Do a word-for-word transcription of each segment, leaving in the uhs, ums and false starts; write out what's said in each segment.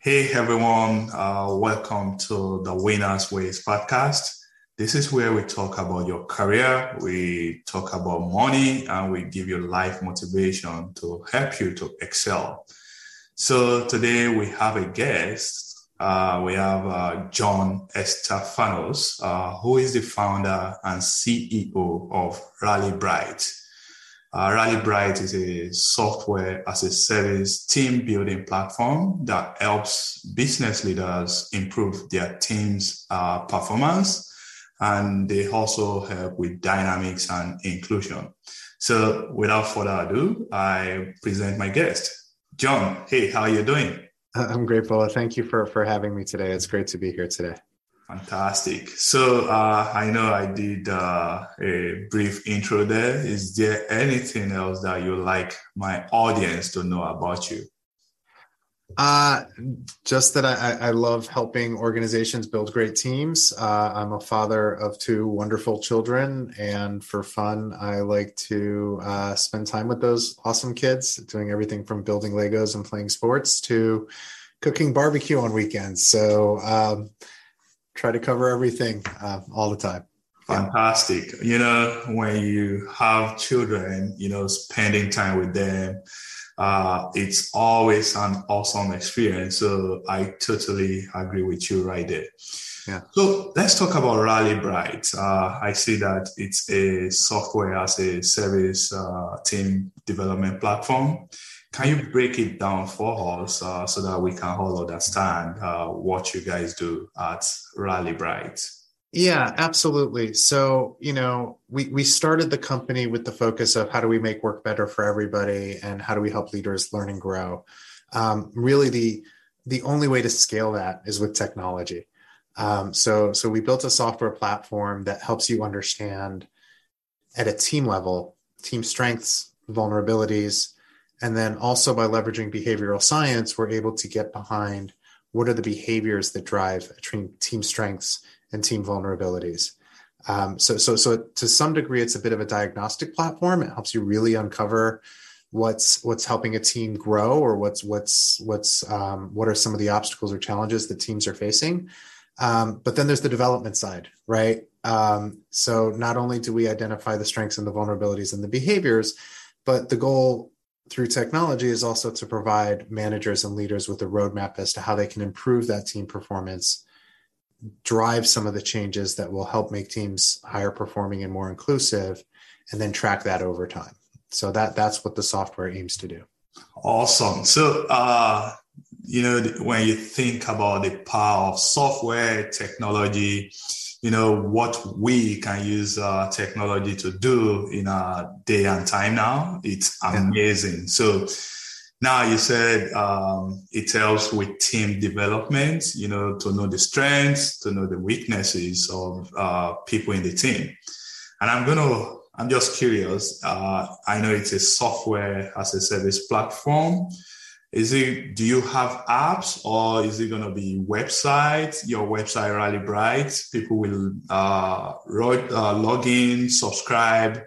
Hey everyone, uh, welcome to the Winner's Ways podcast. This is where we talk about your career, we talk about money, and we give you life motivation to help you to excel. So today we have a guest. Uh, we have uh, John Estafanous, uh, who is the founder and C E O of RallyBright. Uh, RallyBright is a software as a service team building platform that helps business leaders improve their team's uh, performance, and they also help with dynamics and inclusion. So without further ado, I present my guest. John, hey, how are you doing? I'm great, Bola. Thank you for, for having me today. It's great to be here today. Fantastic. So uh, I know I did uh, a brief intro there. Is there anything else that you'd like my audience to know about you? Uh, just that I, I love helping organizations build great teams. Uh, I'm a father of two wonderful children, and for fun, I like to uh, spend time with those awesome kids, doing everything from building Legos and playing sports to cooking barbecue on weekends. So, um, try to cover everything uh, all the time. Fantastic. Yeah. You know, when you have children, you know, spending time with them, uh, it's always an awesome experience. So I totally agree with you right there. Yeah. So let's talk about RallyBright. Uh, I see that it's a software as a service uh, team development platform. Can you break it down for us uh, so that we can all understand uh, what you guys do at RallyBright? Yeah, absolutely. So, you know, we, we started the company with the focus of how do we make work better for everybody and how do we help leaders learn and grow? Um, really, the the only way to scale that is with technology. Um, so, so we built a software platform that helps you understand at a team level, team strengths, vulnerabilities. And then also by leveraging behavioral science, we're able to get behind what are the behaviors that drive team strengths and team vulnerabilities. Um, so, so, so to some degree, it's a bit of a diagnostic platform. It helps you really uncover what's what's helping a team grow, or what's what's what's um, what are some of the obstacles or challenges that teams are facing. Um, but then there's the development side, right? Um, so not only do we identify the strengths and the vulnerabilities and the behaviors, but the goal through technology is also to provide managers and leaders with a roadmap as to how they can improve that team performance, drive some of the changes that will help make teams higher performing and more inclusive, and then track that over time. So that that's what the software aims to do. Awesome. So, uh, you know, when you think about the power of software, technology, you know, what we can use uh, technology to do in our day and time now, it's amazing. Yeah. So now you said um, it helps with team development, you know, to know the strengths, to know the weaknesses of uh, people in the team. And I'm going to, I'm just curious. Uh, I know it's a software as a service platform. Is it, do you have apps, or is it going to be websites, your website, RallyBright? People will uh, log, uh, log in, subscribe,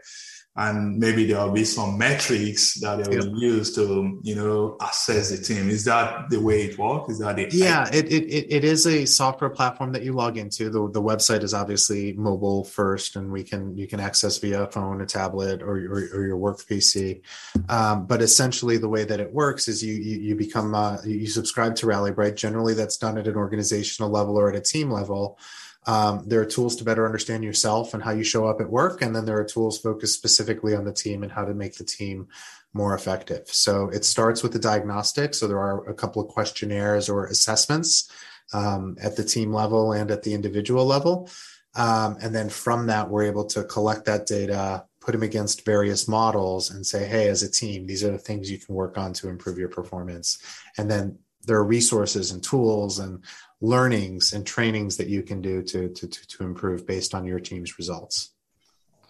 and maybe there will be some metrics that they will yeah. use to, you know, assess the team. Is that the way it works? Is that it? Yeah, it, it, it is a software platform that you log into. The, the website is obviously mobile first, and we can you can access via phone, a tablet, or, or, or your work P C. Um, but essentially, the way that it works is you you, you become uh, you subscribe to RallyBright. Generally, that's done at an organizational level or at a team level. Um, there are tools to better understand yourself and how you show up at work. And then there are tools focused specifically on the team and how to make the team more effective. So it starts with the diagnostics. So there are a couple of questionnaires or assessments um, at the team level and at the individual level. Um, and then from that, we're able to collect that data, put them against various models, and say, hey, as a team, these are the things you can work on to improve your performance. And then there are resources and tools and learnings and trainings that you can do to, to, to improve based on your team's results.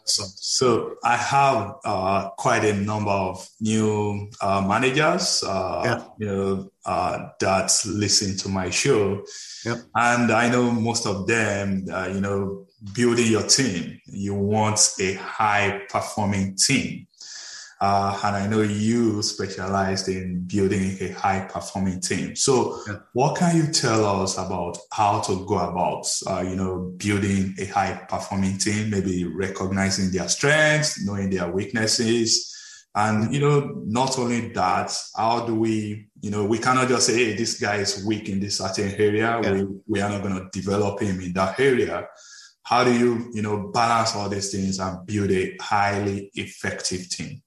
So, so I have uh, quite a number of new uh, managers, uh, yeah. you know, uh, that listen to my show, yep. and I know most of them. Uh, you know, building your team, you want a high-performing team, uh, and I know you specialized in building a high-performing team. So, yeah. what can you tell us about how to go about, uh, you know, building a high-performing team? Maybe recognizing their strengths, knowing their weaknesses. And, you know, not only that, how do we, you know, we cannot just say, hey, this guy is weak in this certain area. Yeah. We, we are not going to develop him in that area. How do you, you know, balance all these things and build a highly effective team?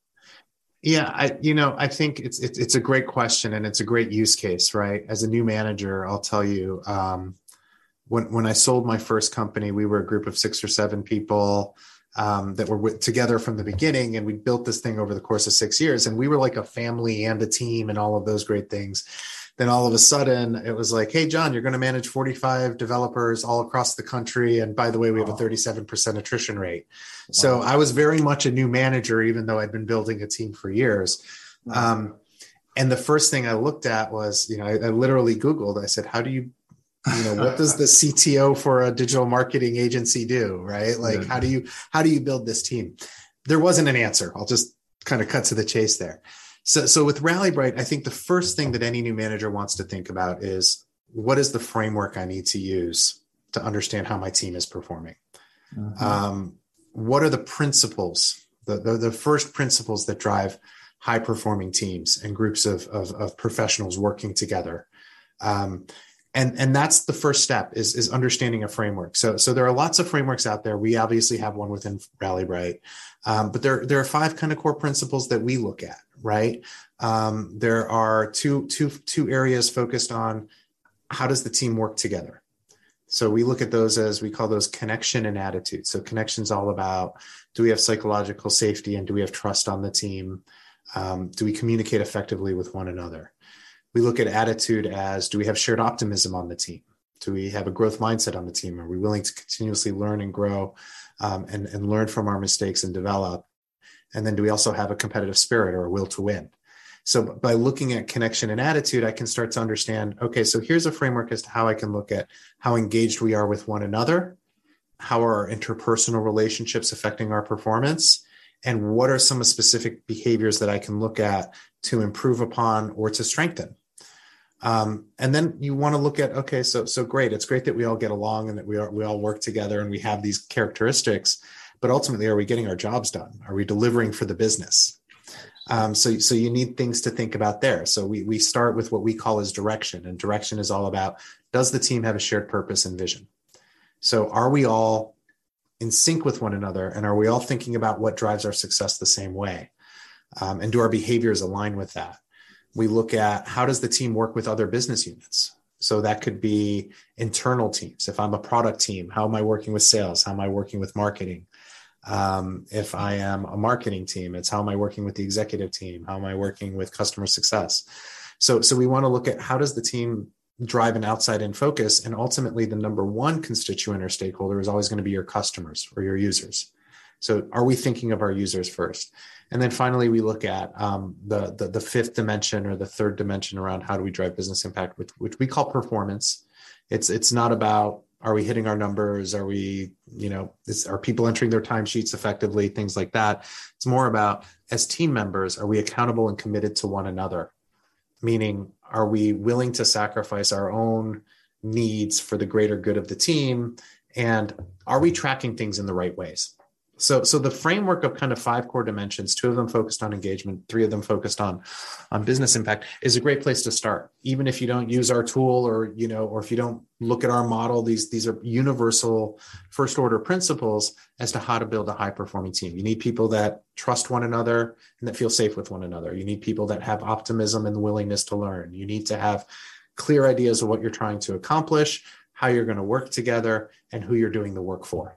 Yeah, I, you know, I think it's, it's, it's a great question and it's a great use case, right? As a new manager, I'll tell you, um, when, when I sold my first company, we were a group of six or seven people. Um, that were w- together from the beginning, and we built this thing over the course of six years. And we were like a family and a team and all of those great things. Then all of a sudden it was like, hey, John, you're going to manage forty-five developers all across the country. And by the way, we have a thirty-seven percent attrition rate. Wow. So I was very much a new manager, even though I'd been building a team for years. Wow. Um, and the first thing I looked at was, you know, I, I literally Googled, I said, how do you you know, what does the C T O for a digital marketing agency do, right? Like, how do you, how do you build this team? There wasn't an answer. I'll just kind of cut to the chase there. So, so with RallyBright, I think the first thing that any new manager wants to think about is, what is the framework I need to use to understand how my team is performing? Uh-huh. Um, what are the principles, the, the, the first principles that drive high performing teams and groups of, of, of professionals working together? Um, And, and that's the first step is, is understanding a framework. So, so there are lots of frameworks out there. We obviously have one within RallyBright, um, but there, there are five kind of core principles that we look at, right? Um, there are two, two, two areas focused on how does the team work together. So we look at those as, we call those connection and attitude. So connection's all about, do we have psychological safety and do we have trust on the team? Um, do we communicate effectively with one another? We look at attitude as, do we have shared optimism on the team? Do we have a growth mindset on the team? Are we willing to continuously learn and grow um, and, and learn from our mistakes and develop? And then do we also have a competitive spirit or a will to win? So by looking at connection and attitude, I can start to understand, okay, so here's a framework as to how I can look at how engaged we are with one another, how are our interpersonal relationships affecting our performance, and what are some specific behaviors that I can look at to improve upon or to strengthen? Um, and then you want to look at, okay, so, so great. It's great that we all get along and that we are, we all work together and we have these characteristics, but ultimately, are we getting our jobs done? Are we delivering for the business? Um, so, so you need things to think about there. So we, we start with what we call as direction, and direction is all about, does the team have a shared purpose and vision? So are we all in sync with one another? And are we all thinking about what drives our success the same way? Um, and do our behaviors align with that? We look at how does the team work with other business units? So that could be internal teams. If I'm a product team, how am I working with sales? How am I working with marketing? Um, if I am a marketing team, it's how am I working with the executive team? How am I working with customer success? So, so we want to look at how does the team drive an outside-in focus? And ultimately, the number one constituent or stakeholder is always going to be your customers or your users. So are we thinking of our users first? And then finally, we look at um, the, the the fifth dimension or the third dimension around how do we drive business impact, which, which we call performance. It's it's not about, are we hitting our numbers? Are we, you know, is, are people entering their timesheets effectively? Things like that. It's more about, as team members, are we accountable and committed to one another? Meaning, are we willing to sacrifice our own needs for the greater good of the team? And are we tracking things in the right ways? So, so the framework of kind of five core dimensions, two of them focused on engagement, three of them focused on, on business impact, is a great place to start. Even if you don't use our tool or, you know, or if you don't look at our model, these, these are universal first order principles as to how to build a high performing team. You need people that trust one another and that feel safe with one another. You need people that have optimism and the willingness to learn. You need to have clear ideas of what you're trying to accomplish, how you're going to work together, and who you're doing the work for.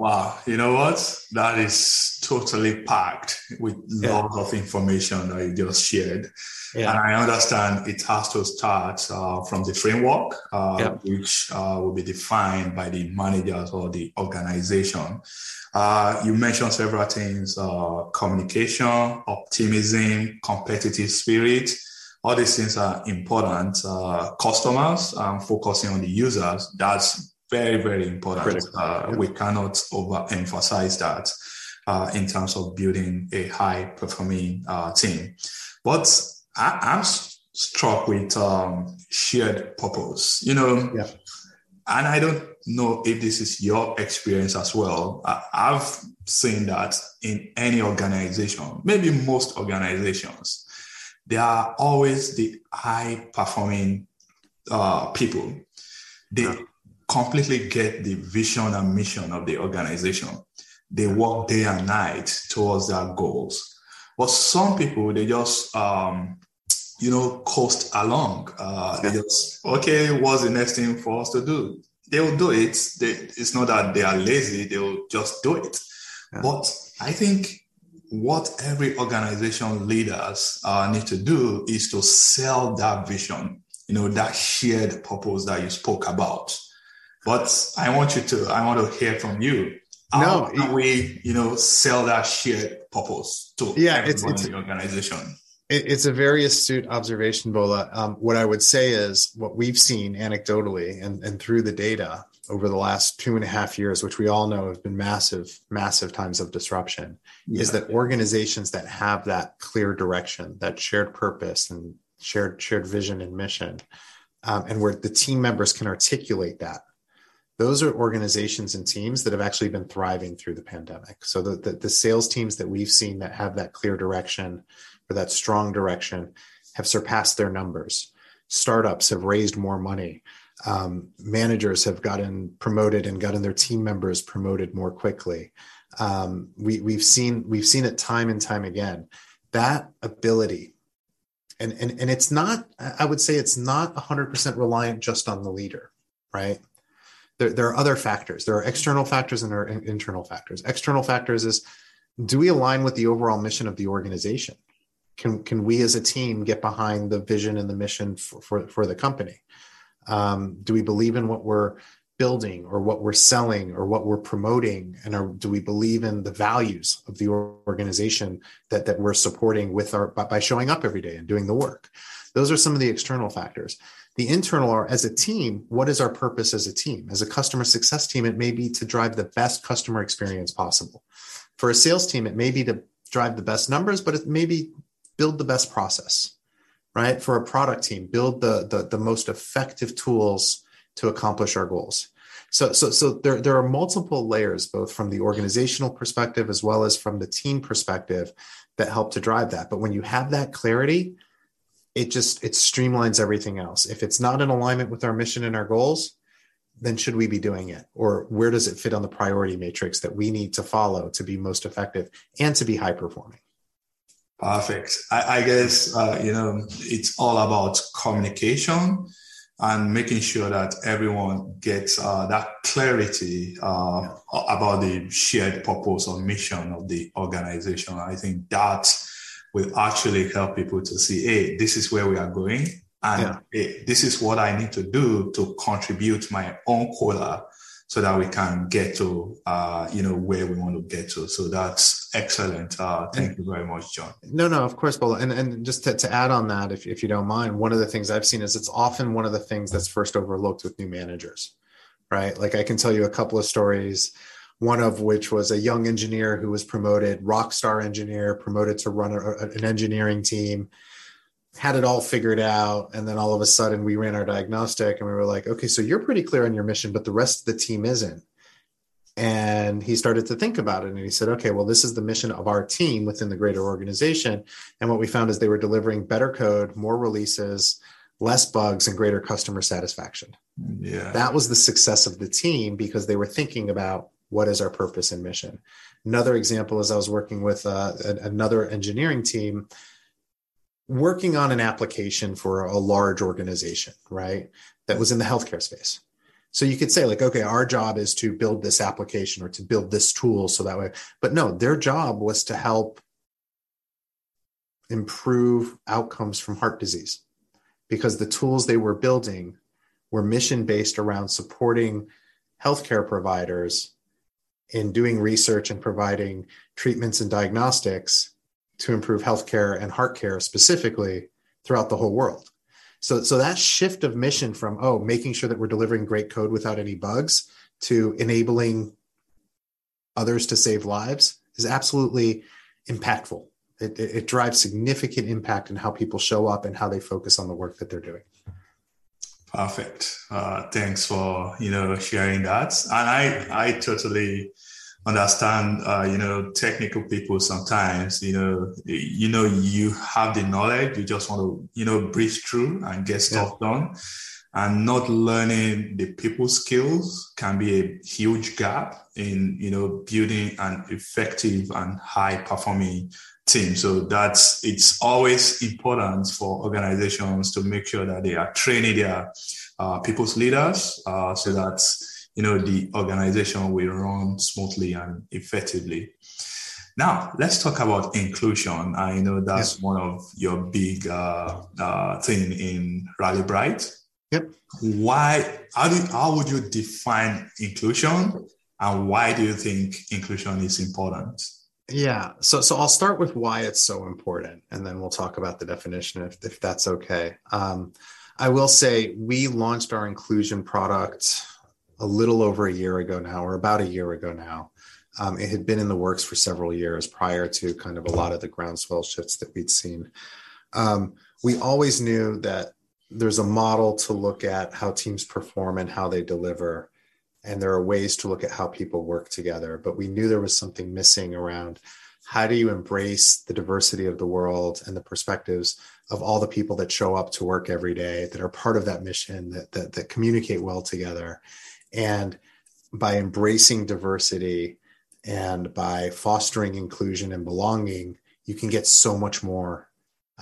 Wow, you know what? That is totally packed with yeah. lots of information that you just shared. Yeah. And I understand it has to start uh, from the framework, uh, yeah. which uh, will be defined by the managers or the organization. Uh, you mentioned several things, uh, communication, optimism, competitive spirit. All these things are important. Uh, customers, um, focusing on the users, that's very, very important. Uh, yeah. We cannot overemphasize that uh, in terms of building a high-performing uh, team. But I, I'm struck with um, shared purpose, you know, yeah. and I don't know if this is your experience as well. I, I've seen that in any organization, maybe most organizations, there are always the high-performing uh, people. They yeah. completely get the vision and mission of the organization. They work day and night towards their goals. But some people, they just, um, you know, coast along. Uh, yeah. They just, okay, what's the next thing for us to do? They will do it. They, it's not that they are lazy. They will just do it. Yeah. But I think what every organization leaders uh, need to do is to sell that vision, you know, that shared purpose that you spoke about. But I want you to, I want to hear from you. How no, can we, you know, sell that shared purpose to yeah, everyone it's, it's, in the organization? It's a very astute observation, Bola. Um, what I would say is what we've seen anecdotally and, and through the data over the last two and a half years, which we all know have been massive, massive times of disruption, yeah. is that organizations that have that clear direction, that shared purpose and shared, shared vision and mission, um, and where the team members can articulate that, those are organizations and teams that have actually been thriving through the pandemic. So the, the, the sales teams that we've seen that have that clear direction or that strong direction have surpassed their numbers. Startups have raised more money. Um, managers have gotten promoted and gotten their team members promoted more quickly. Um, we, we've seen we've seen it time and time again. That ability, and and and it's not, I would say it's not one hundred percent reliant just on the leader, right? There, there are other factors. There are external factors and there are internal factors. External factors is, do we align with the overall mission of the organization? Can can we as a team get behind the vision and the mission for, for, for the company? Um, do we believe in what we're building or what we're selling or what we're promoting? And are, do we believe in the values of the organization that, that we're supporting with our by, by showing up every day and doing the work? Those are some of the external factors. The internal are, as a team, what is our purpose as a team? As a customer success team, it may be to drive the best customer experience possible. For a sales team, it may be to drive the best numbers, but it may be build the best process, right? For a product team, build the, the, the most effective tools to accomplish our goals. So, so, so there, there are multiple layers, both from the organizational perspective as well as from the team perspective that help to drive that. But when you have that clarity, it just, it streamlines everything else. If it's not in alignment with our mission and our goals, then should we be doing it? Or where does it fit on the priority matrix that we need to follow to be most effective and to be high performing? Perfect. I, I guess, uh, you know, it's all about communication and making sure that everyone gets uh, that clarity uh, yeah. about the shared purpose or mission of the organization. I think that will actually help people to see, hey, this is where we are going. And yeah. hey, this is what I need to do to contribute my own quota so that we can get to, uh, you know, where we want to get to. So that's excellent. Uh, thank you very much, John. No, no, of course, Bola. And and just to, to add on that, if if you don't mind, one of the things I've seen is it's often one of the things that's first overlooked with new managers, right? Like I can tell you a couple of stories, one of which was a young engineer who was promoted, rock star engineer, promoted to run a, an engineering team, had it all figured out. And then all of a sudden we ran our diagnostic and we were like, okay, so you're pretty clear on your mission, but the rest of the team isn't. And he started to think about it and he said, okay, well, this is the mission of our team within the greater organization. And what we found is they were delivering better code, more releases, less bugs, and greater customer satisfaction. Yeah. That was the success of the team because they were thinking about what is our purpose and mission. Another example is I was working with uh, another engineering team working on an application for a large organization, right? That was in the healthcare space. So you could say like, okay, our job is to build this application or to build this tool. So that way, but no, their job was to help improve outcomes from heart disease, because the tools they were building were mission-based around supporting healthcare providers in doing research and providing treatments and diagnostics to improve healthcare and heart care specifically throughout the whole world. So, so that shift of mission from, oh, making sure that we're delivering great code without any bugs to enabling others to save lives is absolutely impactful. It, it, it drives significant impact in how people show up and how they focus on the work that they're doing. Perfect. Uh, thanks for, you know, sharing that. And I, I totally understand, uh, you know, technical people sometimes, you know, you know, you have the knowledge, you just want to, you know, breeze through and get stuff yeah. done, and not learning the people skills can be a huge gap in, you know, building an effective and high performing team. So that's, it's always important for organizations to make sure that they are training their uh, people's leaders uh, so that, you know, the organization will run smoothly and effectively. Now, let's talk about inclusion. I know that's yep. one of your big uh, uh, thing in RallyBright. Yep. Why, how, do, how would you define inclusion, and why do you think inclusion is important? Yeah. So, so I'll start with why it's so important, and then we'll talk about the definition if, if that's okay. Um, I will say we launched our inclusion product a little over a year ago now, or about a year ago now. Um, it had been in the works for several years prior to kind of a lot of the groundswell shifts that we'd seen. Um, we always knew that there's a model to look at how teams perform and how they deliver, and there are ways to look at how people work together. But we knew there was something missing around how do you embrace the diversity of the world and the perspectives of all the people that show up to work every day, that are part of that mission, that that, that communicate well together. And by embracing diversity and by fostering inclusion and belonging, you can get so much more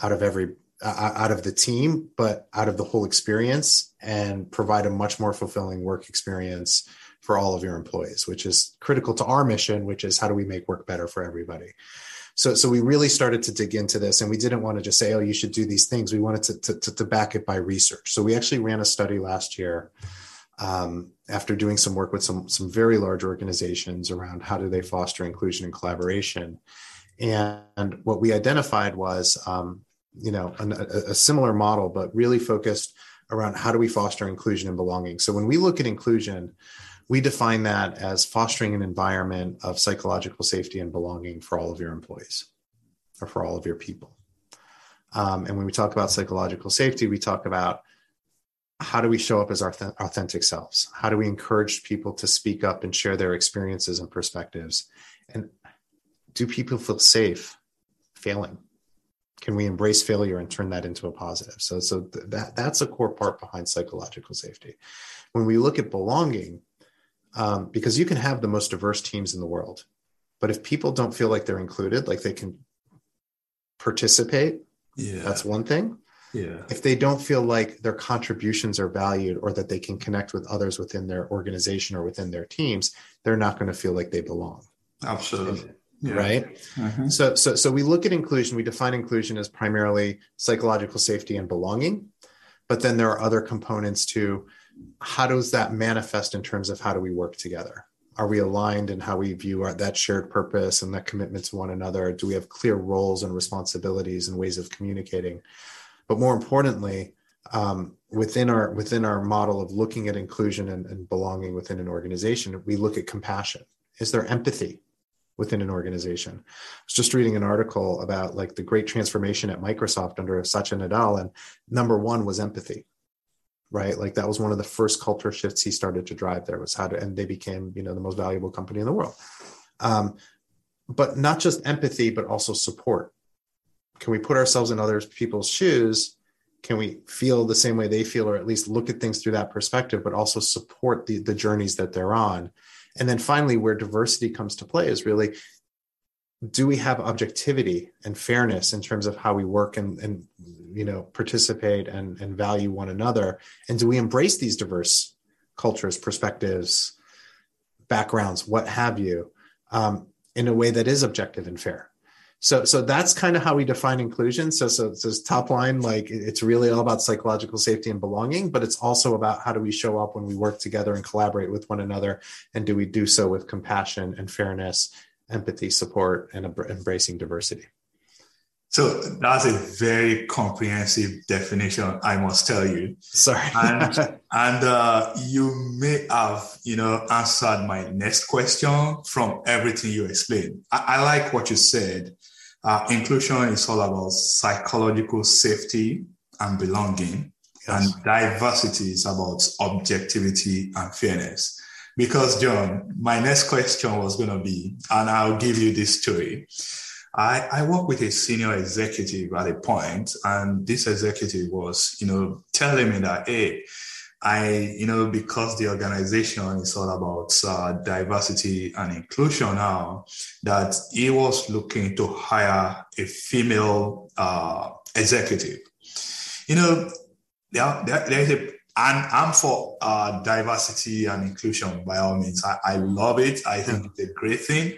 out of every uh, out of the team, but out of the whole experience, and provide a much more fulfilling work experience for all of your employees, which is critical to our mission, which is how do we make work better for everybody? So, so we really started to dig into this, and we didn't want to just say, oh, you should do these things. We wanted to, to, to, to back it by research. So we actually ran a study last year Um, after doing some work with some, some very large organizations around how do they foster inclusion and collaboration. And, and what we identified was, um, you know, an, a, a similar model, but really focused around how do we foster inclusion and belonging. So when we look at inclusion, we define that as fostering an environment of psychological safety and belonging for all of your employees or for all of your people. Um, and when we talk about psychological safety, we talk about how do we show up as our th- authentic selves? How do we encourage people to speak up and share their experiences and perspectives? And do people feel safe failing? Can we embrace failure and turn that into a positive? So, so th- that, that's a core part behind psychological safety. When we look at belonging, um, because you can have the most diverse teams in the world, but if people don't feel like they're included, like they can participate, yeah. that's one thing. Yeah. If they don't feel like their contributions are valued, or that they can connect with others within their organization or within their teams, they're not going to feel like they belong. Absolutely. Yeah. Right. Uh-huh. So, so, so we look at inclusion, we define inclusion as primarily psychological safety and belonging, but then there are other components to how does that manifest in terms of how do we work together? Are we aligned in how we view our, that shared purpose and that commitment to one another? Do we have clear roles and responsibilities and ways of communicating? But more importantly, um, within our within our model of looking at inclusion and, and belonging within an organization, we look at compassion. Is there empathy within an organization? I was just reading an article about like the great transformation at Microsoft under Satya Nadella, and number one was empathy, right? Like that was one of the first culture shifts he started to drive there was how to, and they became, you know, the most valuable company in the world. Um, but not just empathy, but also support. Can we put ourselves in other people's shoes? Can we feel the same way they feel, or at least look at things through that perspective, but also support the, the journeys that they're on? And then finally, where diversity comes to play is really, do we have objectivity and fairness in terms of how we work and, and you know, participate and, and value one another? And do we embrace these diverse cultures, perspectives, backgrounds, what have you, um, in a way that is objective and fair. So, so that's kind of how we define inclusion. So, so, so it's top line, like it's really all about psychological safety and belonging, but it's also about how do we show up when we work together and collaborate with one another, and do we do so with compassion and fairness, empathy, support, and embracing diversity. So that's a very comprehensive definition, I must tell you. Sorry. and and uh, you may have, you know, answered my next question from everything you explained. I, I like what you said. Uh, inclusion is all about psychological safety and belonging. Yes. And diversity is about objectivity and fairness. Because, John, my next question was going to be, and I'll give you this story. I, I worked with a senior executive at a point, and this executive was, you know, telling me that, hey, I, you know, because the organization is all about uh, diversity and inclusion now, that he was looking to hire a female uh, executive. You know, there, there, there's a, and I'm for uh, diversity and inclusion by all means. I, I love it. I think mm-hmm. it's a great thing.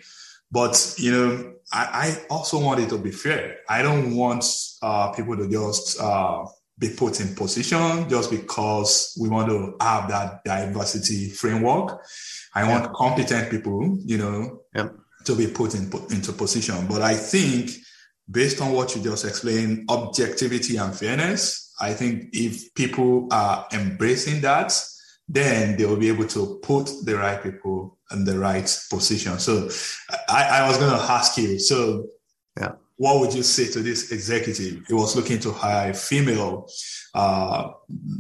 But, you know, I, I also want it to be fair. I don't want uh, people to just uh, be put in position just because we want to have that diversity framework. I yeah. want competent people, you know, yeah. to be put in, into position. But I think based on what you just explained, objectivity and fairness, I think if people are embracing that, then they will be able to put the right people in the right position. So I, I was going to ask you, so yeah. what would you say to this executive? He was looking to hire a female, uh,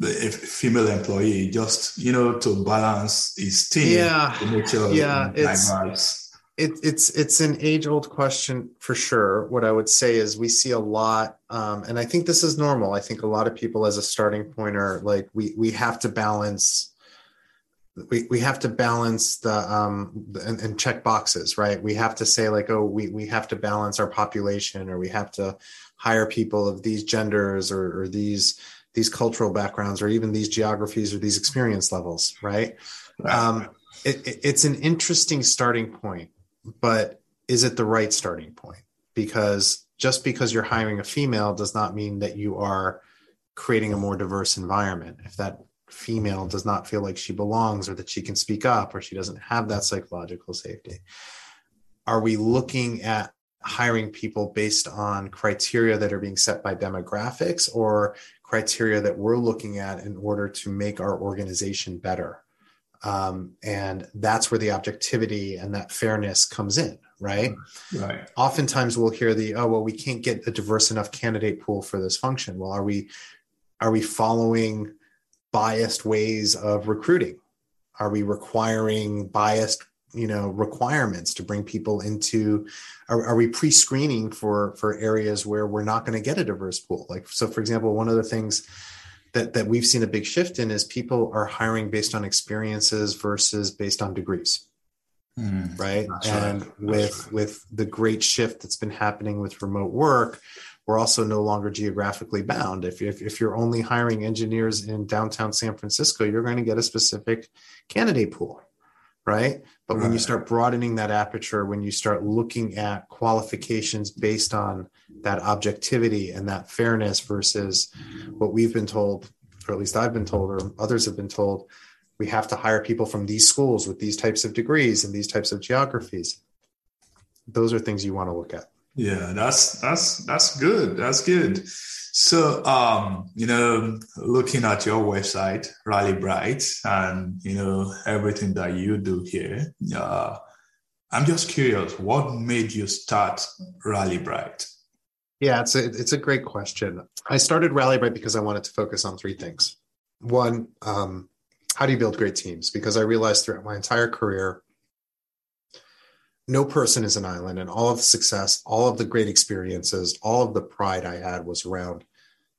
a female employee, just, you know, to balance his team. Yeah, to make sure yeah. It's, it, it's, it's an age-old question for sure. What I would say is we see a lot, um, and I think this is normal. I think a lot of people as a starting point are like, we, we have to balance We we have to balance the um and, and check boxes, right? We have to say like, oh, we we have to balance our population, or we have to hire people of these genders, or, or these these cultural backgrounds, or even these geographies, or these experience levels, right? Um, it, it, it's an interesting starting point, but is it the right starting point? Because just because you're hiring a female does not mean that you are creating a more diverse environment. If that female does not feel like she belongs, or that she can speak up, or she doesn't have that psychological safety. Are we looking at hiring people based on criteria that are being set by demographics, or criteria that we're looking at in order to make our organization better? Um, and that's where the objectivity and that fairness comes in, right? Right. Oftentimes we'll hear the, oh, well, we can't get a diverse enough candidate pool for this function. Well, are we, are we following biased ways of recruiting? Are we requiring biased, you know, requirements to bring people into? Are, are we pre-screening for for areas where we're not going to get a diverse pool? Like, so for example, one of the things that that we've seen a big shift in is people are hiring based on experiences versus based on degrees, mm, right? And right. with right. with the great shift that's been happening with remote work, we're also no longer geographically bound. If, if, if you're only hiring engineers in downtown San Francisco, you're going to get a specific candidate pool, right? But right. when you start broadening that aperture, when you start looking at qualifications based on that objectivity and that fairness versus what we've been told, or at least I've been told, or others have been told, we have to hire people from these schools with these types of degrees and these types of geographies. Those are things you want to look at. Yeah, that's, that's, that's good. That's good. So, um, you know, looking at your website, RallyBright, and, you know, everything that you do here, uh, I'm just curious, what made you start RallyBright? Yeah, it's a, it's a great question. I started RallyBright because I wanted to focus on three things. One, um, how do you build great teams? Because I realized throughout my entire career, no person is an island, and all of the success, all of the great experiences, all of the pride I had was around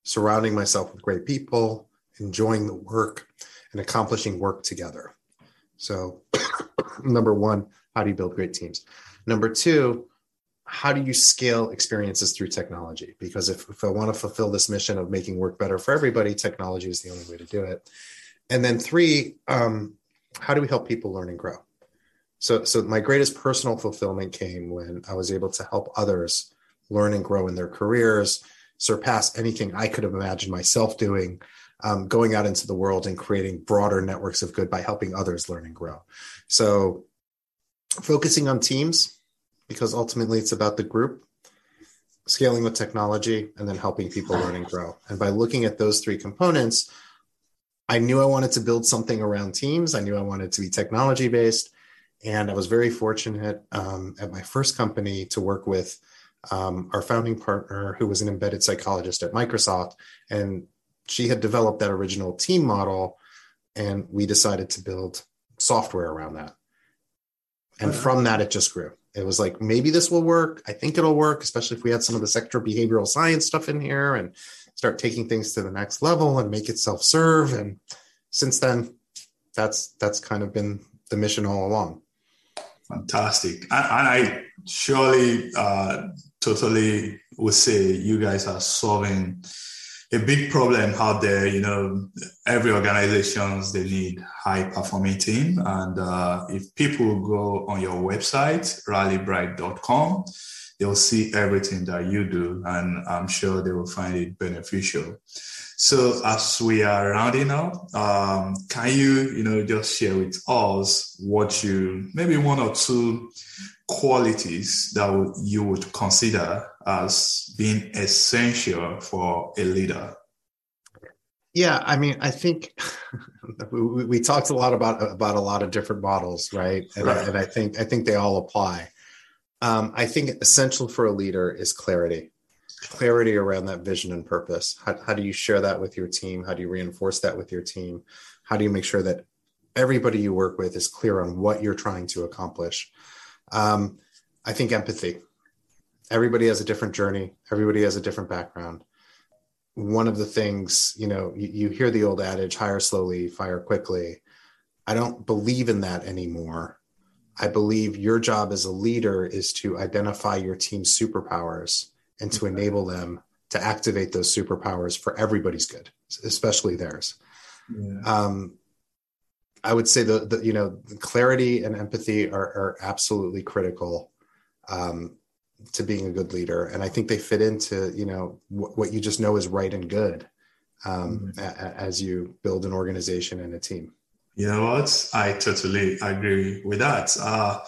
surrounding myself with great people, enjoying the work, and accomplishing work together. So number one, how do you build great teams? Number two, how do you scale experiences through technology? Because if, if I want to fulfill this mission of making work better for everybody, technology is the only way to do it. And then three, um, how do we help people learn and grow? So, so my greatest personal fulfillment came when I was able to help others learn and grow in their careers, surpass anything I could have imagined myself doing, um, going out into the world and creating broader networks of good by helping others learn and grow. So focusing on teams, because ultimately it's about the group, scaling with technology, and then helping people learn and grow. And by looking at those three components, I knew I wanted to build something around teams. I knew I wanted to be technology-based. And I was very fortunate um, at my first company to work with um, our founding partner, who was an embedded psychologist at Microsoft. And she had developed that original team model, and we decided to build software around that. And from that, it just grew. It was like, maybe this will work. I think it'll work, especially if we add some of this extra behavioral science stuff in here and start taking things to the next level and make it self-serve. And since then, that's that's kind of been the mission all along. Fantastic. And I, I surely uh, totally would say you guys are solving a big problem out there. You know, every organization, they need high-performing team. And uh, if people go on your website, rally bright dot com, they'll see everything that you do, and I'm sure they will find it beneficial. So as we are rounding up, um, can you, you know, just share with us what you, maybe one or two qualities that w- you would consider as being essential for a leader? Yeah, I mean, I think we, we talked a lot about about a lot of different models, right? And, right. I, and I think I think they all apply. Um, I think essential for a leader is clarity, clarity around that vision and purpose. How, how do you share that with your team? How do you reinforce that with your team? How do you make sure that everybody you work with is clear on what you're trying to accomplish? Um, I think empathy. Everybody has a different journey. Everybody has a different background. One of the things, you know, you, you hear the old adage, hire slowly, fire quickly. I don't believe in that anymore. I believe your job as a leader is to identify your team's superpowers and to enable them to activate those superpowers for everybody's good, especially theirs. Yeah. Um, I would say the, the you know the clarity and empathy are, are absolutely critical um, to being a good leader, and I think they fit into you know wh- what you just know is right and good um, mm-hmm. a- as you build an organization and a team. You know what? I totally agree with that. Uh,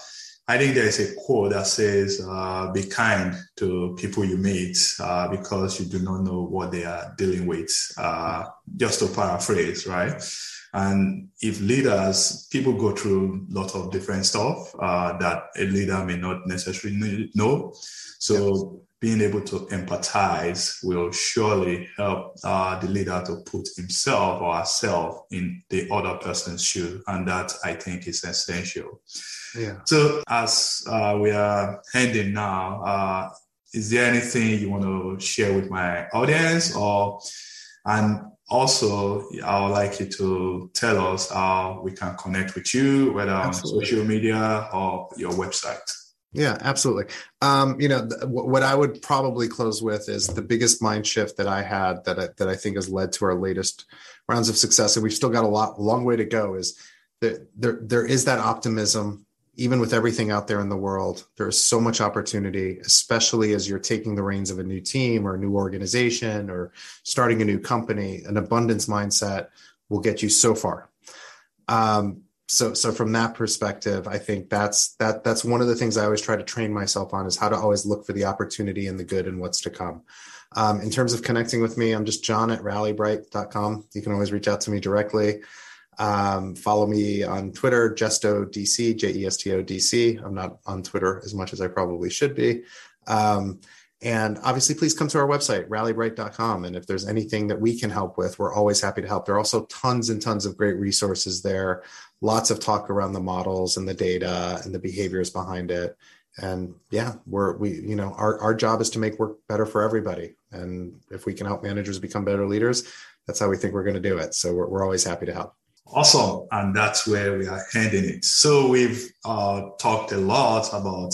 I think there's a quote that says, uh, be kind to people you meet uh, because you do not know what they are dealing with. Uh, just to paraphrase, right? And if leaders, people go through lots of different stuff uh, that a leader may not necessarily know. So being able to empathize will surely help uh, the leader to put himself or herself in the other person's shoes. And that, I think, is essential. Yeah. So as uh, we are ending now, uh, is there anything you want to share with my audience? Or and also, I would like you to tell us how we can connect with you, whether Absolutely. on social media or your website. Yeah, absolutely. Um, you know, th- what I would probably close with is the biggest mind shift that I had that I, that I think has led to our latest rounds of success, and we've still got a lot, long way to go. Is that there there is that optimism, even with everything out there in the world. There is so much opportunity, especially as you're taking the reins of a new team or a new organization or starting a new company. An abundance mindset will get you so far. Um, So, so from that perspective, I think that's that. That's one of the things I always try to train myself on, is how to always look for the opportunity and the good and what's to come. Um, in terms of connecting with me, I'm just John at rally bright dot com. You can always reach out to me directly. Um, follow me on Twitter, Jesto D C, J E S T O D C. I'm not on Twitter as much as I probably should be. Um, And obviously, please come to our website, rally bright dot com. And if there's anything that we can help with, we're always happy to help. There are also tons and tons of great resources there. Lots of talk around the models and the data and the behaviors behind it. And yeah, we're, we, you know, our, our job is to make work better for everybody. And if we can help managers become better leaders, that's how we think we're going to do it. So we're, we're always happy to help. Awesome. And that's where we are ending it. So we've uh, talked a lot about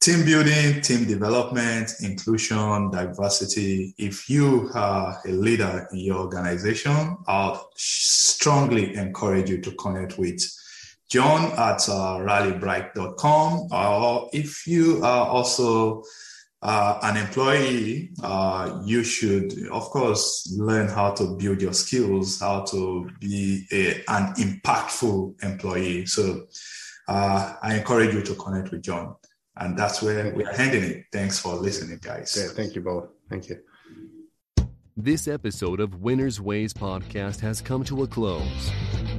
Team building, team development, inclusion, diversity. If you are a leader in your organization, I'll strongly encourage you to connect with John at uh, rally bright dot com. Or if you are also uh, an employee, uh, you should, of course, learn how to build your skills, how to be a, an impactful employee. So uh, I encourage you to connect with John. And that's where we are ending it. Thanks for listening, guys. Yeah, thank you, Bola. Thank you. This episode of Winners Ways podcast has come to a close.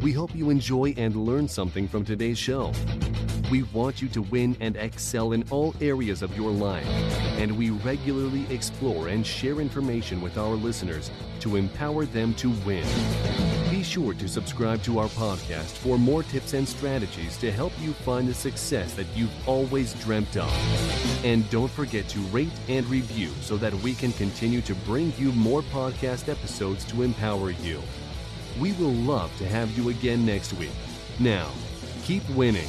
We hope you enjoy and learn something from today's show. We want you to win and excel in all areas of your life. And we regularly explore and share information with our listeners to empower them to win. Be sure to subscribe to our podcast for more tips and strategies to help you find the success that you've always dreamt of. And don't forget to rate and review so that we can continue to bring you more podcast episodes to empower you. We will love to have you again next week. Now, keep winning.